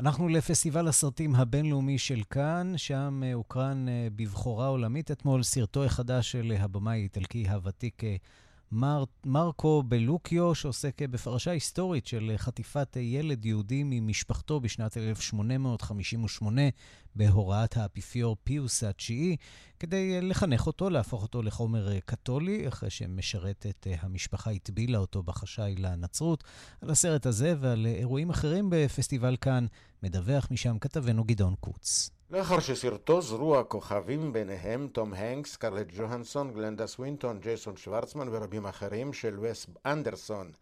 אנחנו לפסטיבל הסרטים הבינלאומי של כאן, שם הוקרן בבחורה עולמית אתמול סרטו החדש של הבמאי האיטלקי הוותיק מר, מרקו בלוקיו, שעוסק בפרשה היסטורית של חטיפת ילד יהודי ממשפחתו בשנת אלף שמונה מאות חמישים ושמונה בהוראת האפיפיור פיוס התשיעי, כדי לחנך אותו, להפוך אותו לחומר קתולי, אחרי שמשרתת המשפחה התבילה אותו בחשאי לנצרות. על הסרט הזה ועל אירועים אחרים בפסטיבל כאן, מדווח משם כתבנו גדעון קוץ. לאחר שסרטו זרו הכוכבים, ביניהם תום הנקס, סקרלט ג'והנסון, גלנדה סווינטון, ג'ייסון שוורצמן ורבים אחרים, של וס אנדרסון.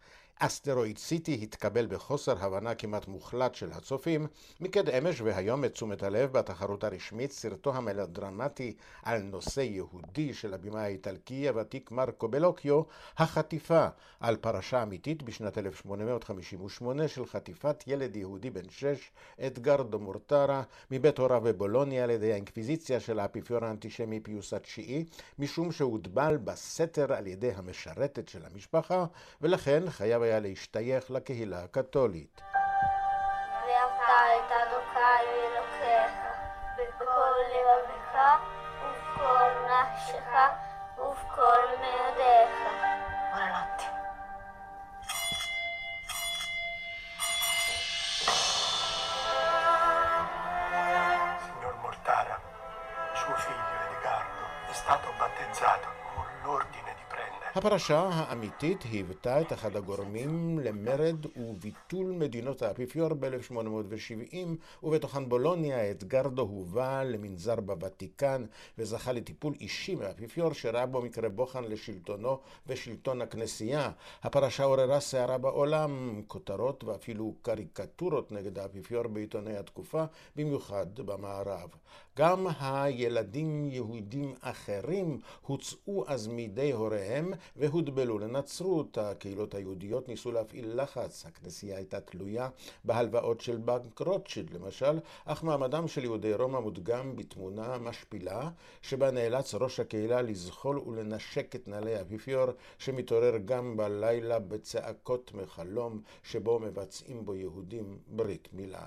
אסטרואיד סיטי התקבל בחוסר הבנה כמעט מוחלט של הצופים, מכד אמש והיום את תשומת הלב בתחרות הרשמית סרטו המלודרמטי על נושא יהודי של הבימאי האיטלקי הוותיק מרקו בלוקיו, החטיפה, על פרשה אמיתית בשנת אלף שמונה מאות חמישים ושמונה של חטיפת ילד יהודי בן שש, אדגרדו מורטרה, מבית הוריו בבולוניה על ידי האינקוויזיציה של האפיפיור האנטישמי פיוס התשיעי, משום שהודבל בסתר על ידי המשרתת של המשפחה, ולכן חייב היה להשתייך לקהילה הקתולית. ואהבת את אדוקה ולוקח בכל לבבך ובכל נפשך ובכל מאודיך. ולנתי. Signor Mortara, suo figlio Edgardo è stato battezzato con l'ordine di prendere. הפרשה האמיתית היוותה את אחד הגורמים למרד וביטול מדינות האפיפיור ב-אלף שמונה מאות שבעים, ובתוכן בולוניה אדגרדו הובל למנזר בוותיקן וזכה לטיפול אישי מהאפיפיור שראה בו מקרה בוחן לשלטונו ושלטון הכנסייה. הפרשה עוררה סערה בעולם, כותרות ואפילו קריקטורות נגד האפיפיור בעיתוני התקופה, במיוחד במערב. גם הילדים יהודים אחרים הוצאו אז מידי הוריהם והודבלו לנצרות. הקהילות היהודיות ניסו להפעיל לחץ. הכנסייה הייתה תלויה בהלוואות של בנק רוטשילד למשל, אך מעמדם של יהודי רומא מודגם בתמונה משפילה, שבה נאלץ ראש הקהילה לזחול ולנשק את נעלי אפיפיור, שמתעורר גם בלילה בצעקות מחלום שבו מבצעים בו יהודים ברית מילה.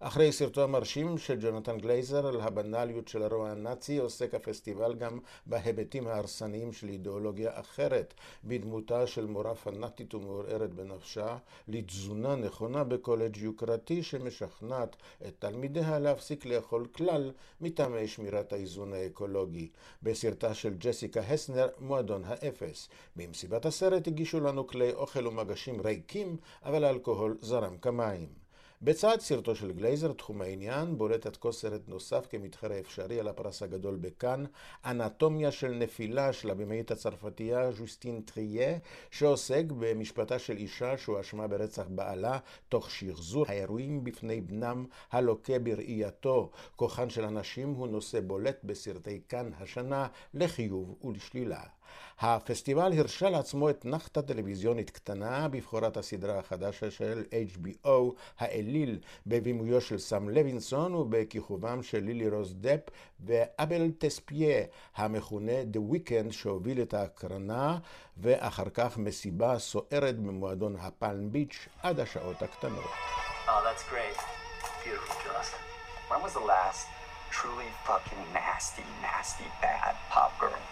אחרי סרטו המרשים של ג'ונתן גלייזר על הבנליות של הרוע הנאצי, עוסק הפסטיבל גם בהיבטים ההרסניים של אידיאולוגיה אחרת, בדמותה של מורה פנאטית ומעורערת בנפשה לתזונה נכונה בקולג' יוקרתי, שמשכנעת את תלמידיה להפסיק לאכול כלל מטעמי שמירת האיזון האקולוגי. בסרטה של ג'סיקה הסנר, מועדון האפס. במסיבת הסרט הגישו לנו כלי אוכל ומגשים ריקים, אבל האלכוהול זרם כמים. בצד סרטו של גלייזר, תחום העניין, בולט עד כה סרט נוסף כמתחרה אפשרי על הפרס הגדול בכאן, אנטומיה של נפילה של הבמאית הצרפתייה ז'וסטין טריה, שעוסק במשפטה של אישה שהואשמה ברצח בעלה, תוך שחזור האירועים בפני בנם הלוקה בראייתו. כוחן של הנשים הוא נושא בולט בסרטי כאן השנה, לחיוב ולשלילה. הפסטיבל הרשה לעצמו את נחת הטלוויזיונית קטנה בבחורת הסדרה החדשה של אייץ' בי או, האליל, בבימויו של סם לוינסון ובכיכובם של לילי רוז דפ ואבל טספיה, המכונה The Weekend, שהוביל את ההקרנה ואחר כך מסיבה סוערת במועדון הפלם ביץ' עד השעות הקטנות. Oh, that's great. Beautiful, Justin. When was the last truly fucking nasty, nasty, bad pop girl?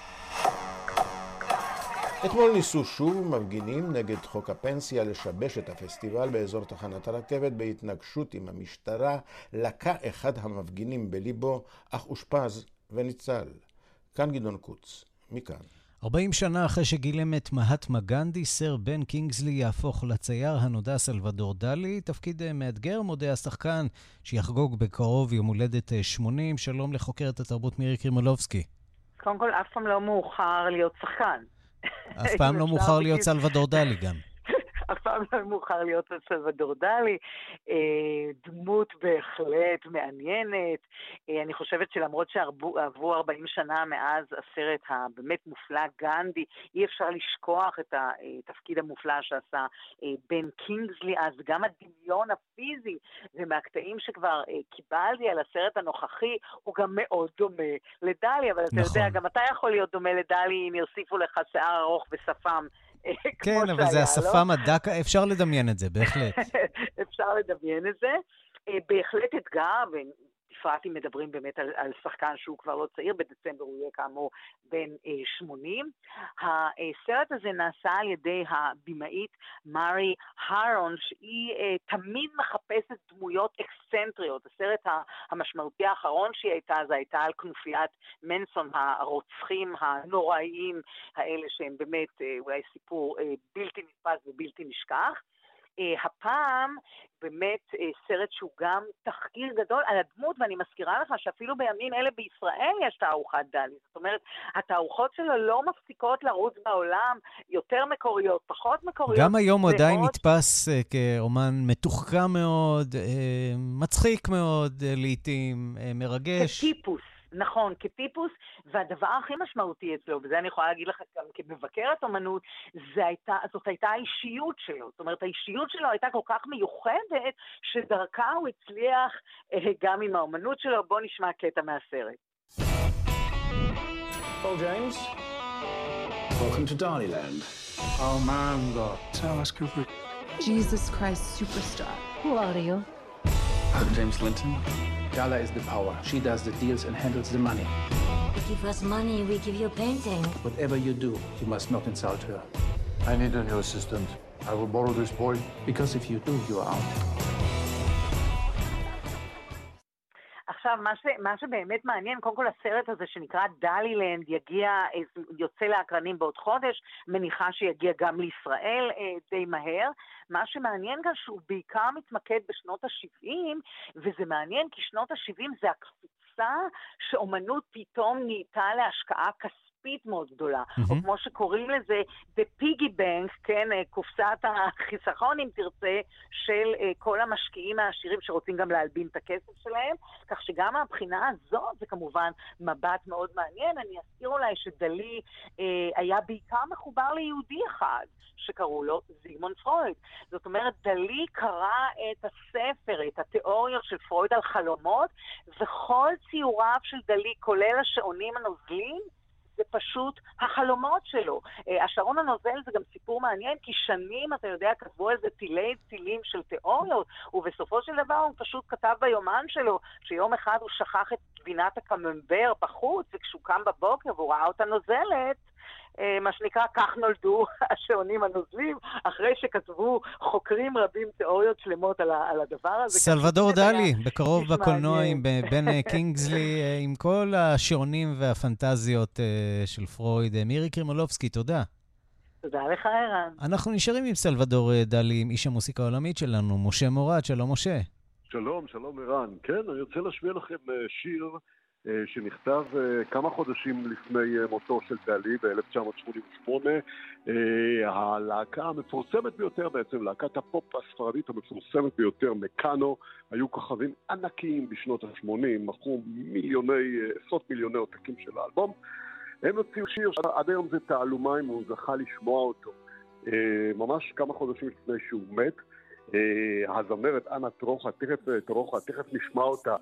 אתמול ניסו שוב מפגינים נגד חוק הפנסיה לשבש את הפסטיבל באזור תחנת הרכבת בהתנגשות עם המשטרה. לקה אחד המפגינים בליבו, אך הושפז וניצל. כאן גדעון קוץ, מכאן. ארבעים שנה אחרי שגילם את מהטמה גנדי, סר בן קינגזלי יהפוך לצייר הנודע סלבדור דלי. תפקיד מאתגר, מודה השחקן שיחגוג בקרוב יום הולדת שמונים. שלום לחוקרת התרבות מירי קרימולובסקי. קודם כל, אף פעם לא מאוחר להיות שחקן. אף פעם לא מאוחר להיות סלבדור דלי גם. אף פעם לא מאוחר להיות סלבדור דלי. דמות בהחלט מעניינת. אני חושבת שלמרות שעברו ארבעים שנה מאז הסרט הבאמת מופלא גנדי, אי אפשר לשכוח את התפקיד המופלא שעשה בן קינגזלי, אז גם הדמיון הפיזי ומהקטעים שכבר קיבלתי על הסרט הנוכחי הוא גם מאוד דומה לדלי, אבל אתה יודע, גם אתה יכול להיות דומה לדלי אם יוסיפו לך שיער ארוך ושפם. כן, אבל זה השפם הדק, אפשר לדמיין את זה, בהחלט. אפשר לדמיין את זה, בהחלט אתגר, ותפרטים מדברים באמת על, על שחקן שהוא כבר לא צעיר, בדצמבר הוא יהיה כאמור בין שמונים. הסרט הזה נעשה על ידי הבימאית מארי הרון, שהיא תמיד מחפשת דמויות אקסצנטריות. הסרט המשמעותי האחרון שהיא הייתה, זה הייתה על כנופיית מנסון, הרוצחים הנוראיים האלה, שהם באמת אולי סיפור בלתי נתפס ובלתי נשכח. הפעם באמת סרט שהוא גם תחקיר גדול על הדמות, ואני מזכירה לך שאפילו בימים אלה בישראל יש תערוכת דלי, זאת אומרת, התערוכות שלו לא מפסיקות לרוץ בעולם, יותר מקוריות, פחות מקוריות. גם היום הוא עדיין נתפס כאומן מתוחכם מאוד, מצחיק מאוד לעתים, מרגש. כטיפוס. נכון, כטיפוס, והדבר הכי משמעותי אצלו, וזה אני יכולה להגיד לך גם כמבקרת אומנות, זה הייתה, זאת הייתה האישיות שלו. זאת אומרת, האישיות שלו הייתה כל כך מיוחדת, שדרכה הוא הצליח גם עם האומנות שלו. בוא נשמע קטע מהסרט. Paul James, welcome to Darleyland. Oh man, God, Thomas Cooper. Jesus Christ superstar. Who are you? I'm James Linton. Gala is the power. She does the deals and handles the money. You give us money, we give you a painting. Whatever you do, you must not insult her. I need a new assistant. I will borrow this boy. Because if you do, you are out. עכשיו, מה, ש... מה שבאמת מעניין, קודם כל הסרט הזה שנקרא דלילנד יגיע, יוצא לאקרנים בעוד חודש, מניחה שיגיע גם לישראל די מהר. מה שמעניין גם שהוא בעיקר מתמקד בשנות ה-שבעים, וזה מעניין כי שנות ה-שבעים זה הקפיצה שאומנות פתאום נהייתה להשקעה כספית. פית מאוד גדולה, mm-hmm. או כמו שקוראים לזה, the piggy bank, כן, קופסת החיסכון, אם תרצה, של כל המשקיעים העשירים שרוצים גם להלבין את הכסף שלהם, כך שגם הבחינה הזאת, זה כמובן מבט מאוד מעניין. אני אזכיר אולי שדלי אה, היה בעיקר מחובר ליהודי אחד, שקראו לו זיגמונד פרויד. זאת אומרת, דלי קרא את הספר, את התיאוריות של פרויד על חלומות, וכל ציוריו של דלי, כולל השעונים הנוזלים, זה פשוט החלומות שלו. השעון הנוזל זה גם סיפור מעניין, כי שנים, אתה יודע, כתבו איזה טילי טילים של תיאוריות, ובסופו של דבר הוא פשוט כתב ביומן שלו, שיום אחד הוא שכח את גבינת הקממבר בחוץ, וכשהוא קם בבוקר והוא ראה אותה נוזלת, מה שנקרא, כך נולדו השעונים הנוזלים, אחרי שכתבו חוקרים רבים תיאוריות שלמות על הדבר הזה. סלבדור דלי, בקרוב בקולנוע עם בן קינגזלי, עם כל השעונים והפנטזיות של פרויד. מירי קרימולובסקי, תודה. תודה לך, ערן. אנחנו נשארים עם סלבדור דלי, עם איש המוסיקה העולמית שלנו, משה מורד. שלום, משה. שלום, שלום, ערן. כן, אני רוצה להשמיע לכם שיר שנכתב כמה חודשים לפני מותו של דלי ב-אלף תשע מאות שמונים ושמונה. הלהקה המפורסמת ביותר, בעצם להקת הפופ הספרדית המפורסמת ביותר, מקאנו, היו כוכבים ענקיים בשנות ה-שמונים, מכרו מיליוני, עשרות מיליוני עותקים של האלבום. הם הוציאו שיר שעד היום זה תעלומה אם הוא זכה לשמוע אותו, ממש כמה חודשים לפני שהוא מת. הזמרת אנה טרוחה, תכף טרוחה, תכף נשמע אותה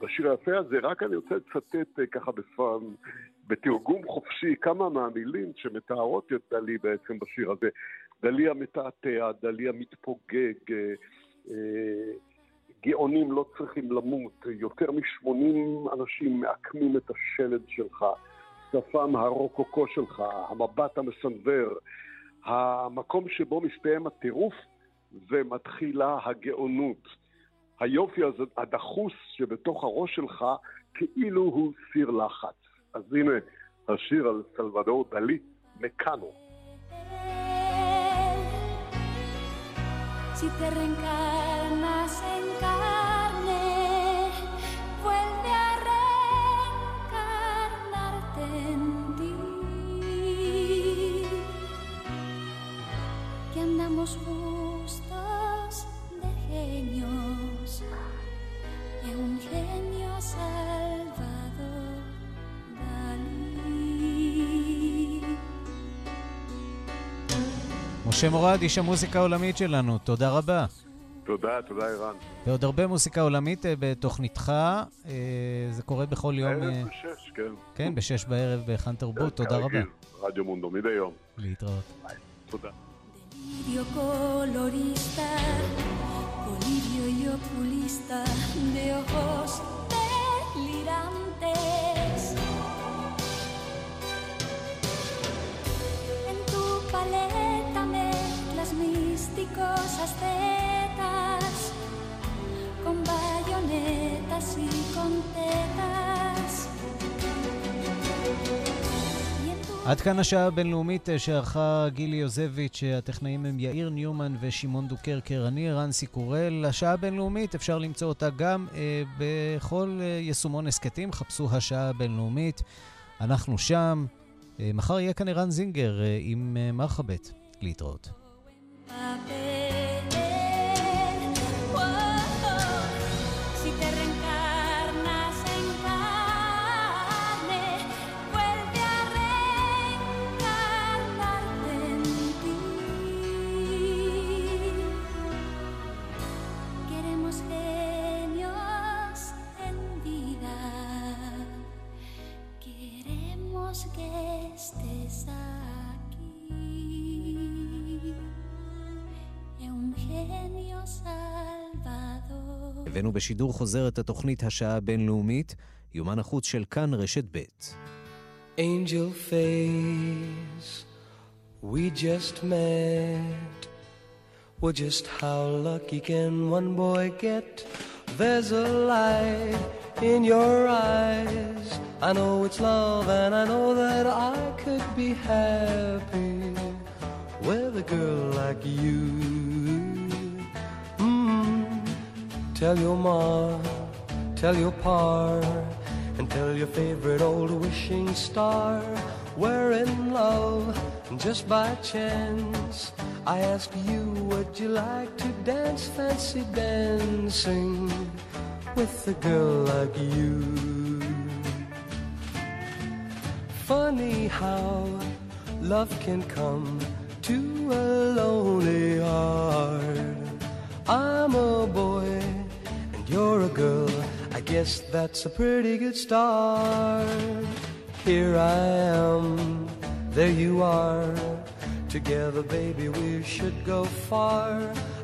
בשיר היפה הזה. רק אני רוצה לצטט ככה בפעם, בתרגום חופשי, כמה מהמילים שמתארות את דלי בעצם בשיר הזה. דלי המתעתע, דלי המתפוגג, גאונים לא צריכים למות, יותר מ-שמונים אנשים מעקמים את השלד שלך, השפם הרוקוקו שלך, המבט המסנבר, המקום שבו מסתיים הטירוף ומתחילה הגאונות. היופי הזה, הדחוס שבתוך הראש שלך, כאילו הוא סיר לחץ. אז הנה השיר על סלבדור דלי, מקאנו. Si te reencarnas en carne, vuelve a reencarnarte en ti. Que andamos justos de genios, de un genio salvador Dalí. משה מורד, איש המוזיקה העולמית שלנו, תודה רבה. תודה, תודה אירן. ועוד הרבה מוזיקה עולמית בתוכניתך, זה קורה בכל יום. בערב בשש, כן. כן, בשש בערב בחן תרבות, תודה רבה. רדיו מונדו, מדי יום. להתראות. ביי, תודה. Delirio colorista, delirio y oculista, de ojos delirantes. En tu paleta místicos aztetas, con bayonetas y con tetas. עד כאן השעה הבינלאומית שערכה גילי יוזביץ', הטכנאים הם יאיר ניומן ושימון דוקר קרני, ערן סיקורל. השעה הבינלאומית אפשר למצוא אותה גם אה, בכל אה, יסומון הסקטים, חפשו השעה הבינלאומית, אנחנו שם. אה, מחר יהיה כאן ערן זינגר אה, עם אה, מרחבת, להתראות. הבאנו בשידור חוזר את התוכנית השעה הבינלאומית, יומן החוץ של כאן רשת בית. Angel face, we just met. Well, just how lucky can one boy get? There's a light in your eyes. I know it's love and I know that I could be happy with a girl like you. Tell your ma, tell your pa, and tell your favorite old wishing star. We're in love, and just by chance I asked you, would you like to dance? Fancy dancing with a girl like you. Funny how love can come to a lonely heart. I'm a boy and you're a girl, I guess that's a pretty good start. Here I am, there you are, together baby we should go far.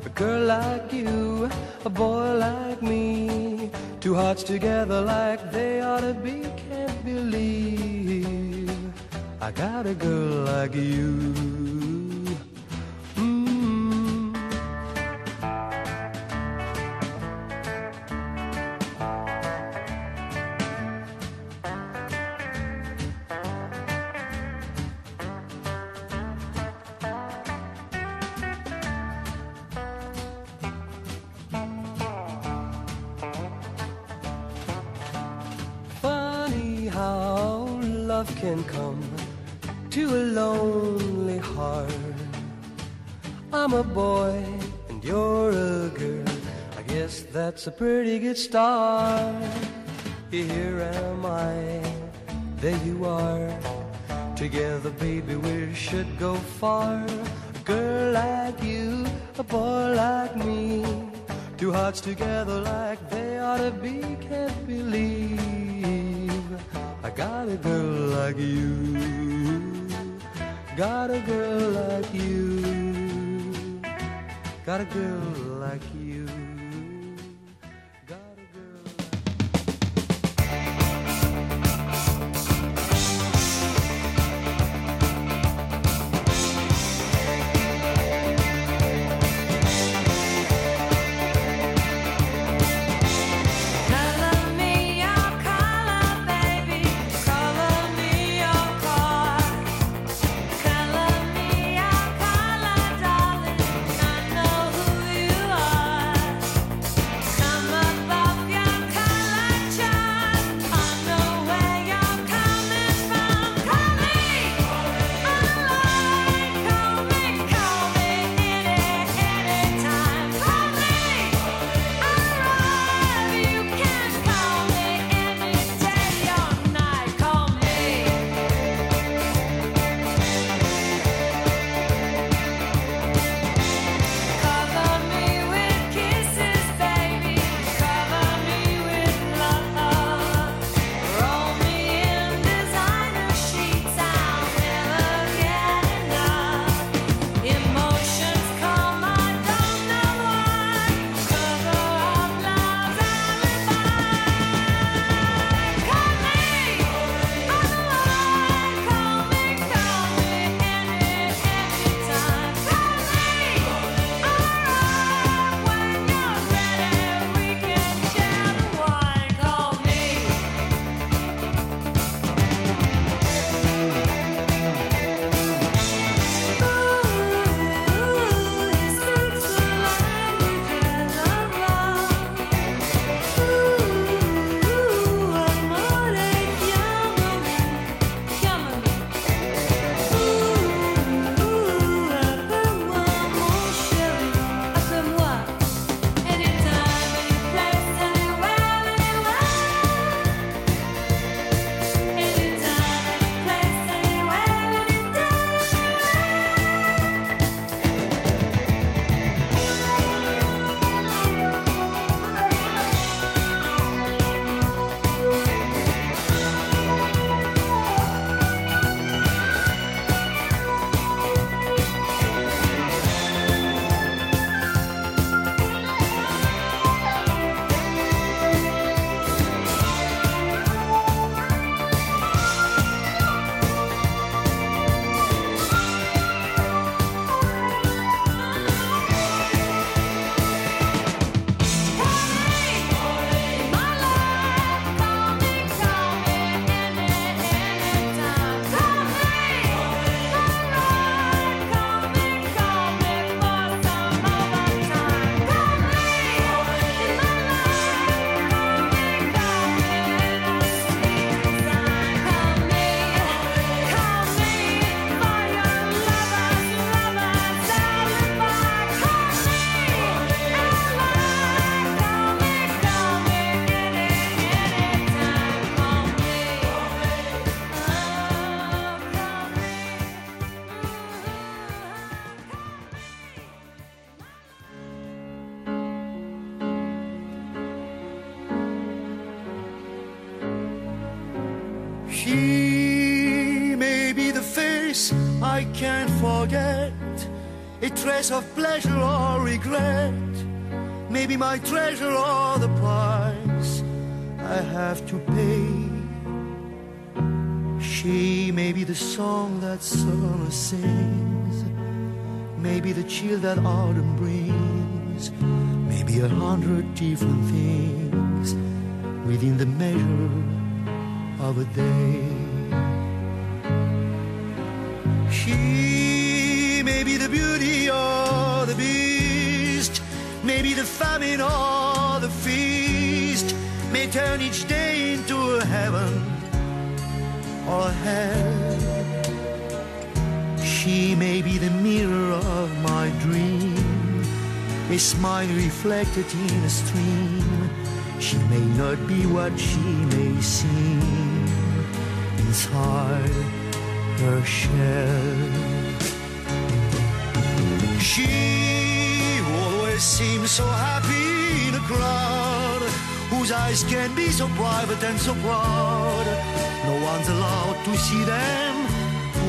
A girl like you, a boy like me, two hearts together like they ought to be. Can't believe I got a girl like you. Can come to a lonely heart. I'm a boy and you're a girl, I guess that's a pretty good start. Here am I, there you are, together baby we should go far. A girl like you, a boy like me, two hearts together like they ought to be. Can't believe I got a girl like you, got a girl like you, got a girl like you, got a girl like you. He may be the face I can't forget, a trace of pleasure or regret, maybe my treasure or the price I have to pay. She may be the song that summer sings, maybe the chill that autumn brings, maybe a hundred different things within the measure of a day. She may be the beauty or the beast, maybe the famine or the feast, may turn each day into a heaven or a hell. She may be the mirror of my dream, a smile reflected in a stream. She may not be what she may seem inside her shell. She always seems so happy in a crowd, whose eyes can be so private and so proud. No one's allowed to see them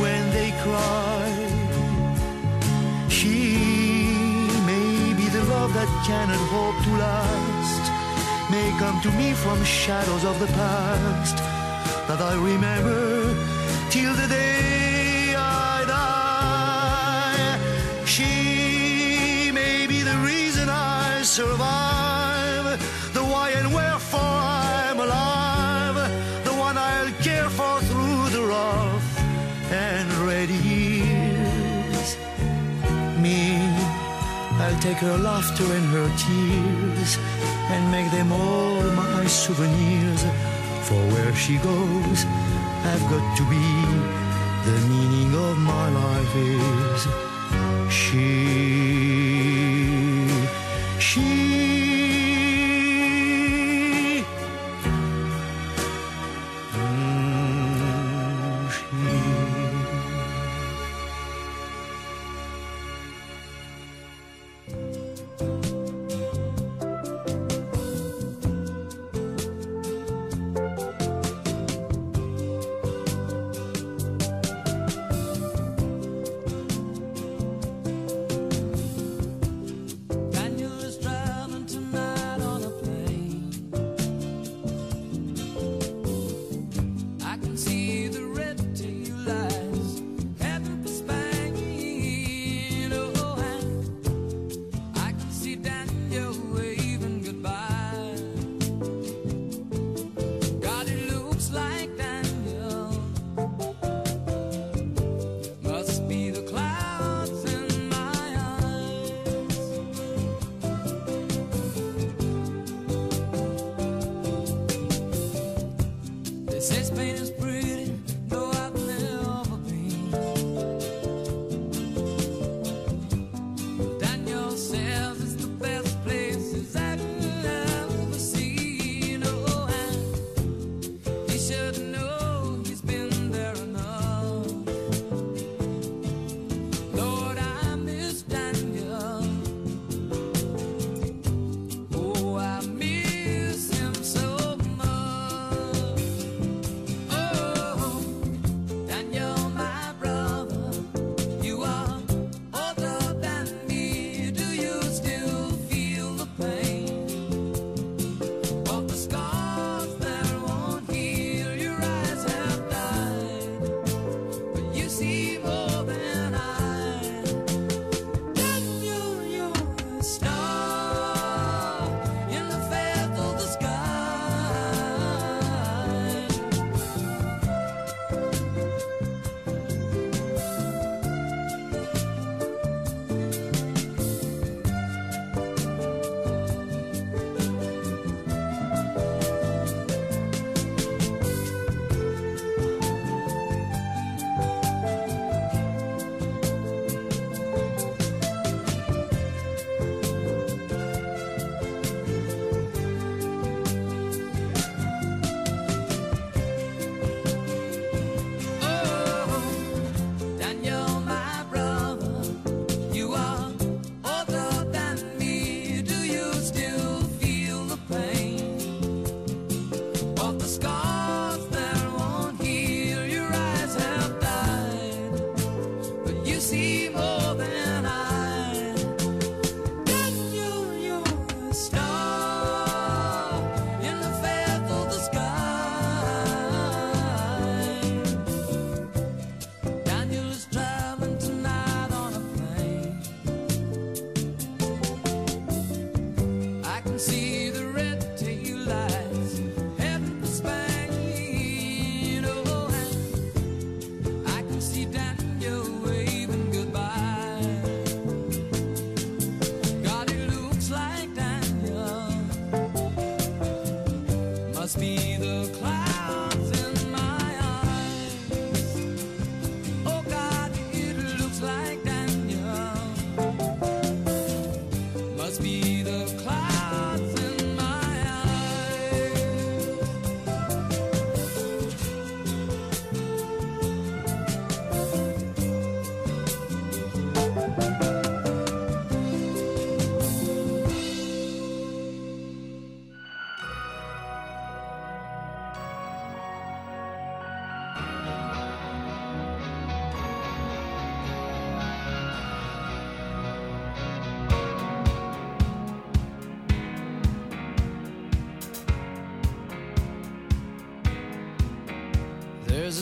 when they cry. She may be the love that cannot hope to last, may come to me from shadows of the past that I remember till the day I die. She may be the reason I survive, the why and wherefore I'm alive, the one I'll care for through the rough and ready years. Me, I'll take her laughter and her tears and make them all my souvenirs. For where she goes, I've got to be. The meaning of my life is she, she. Mm, she.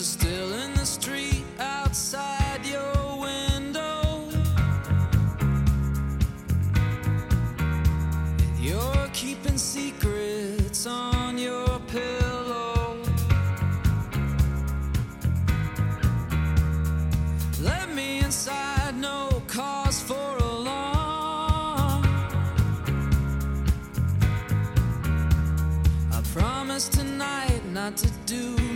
are still in the street outside your window. And you're keeping secrets on your pillow. Let me inside, no cause for alarm. I promise tonight not to do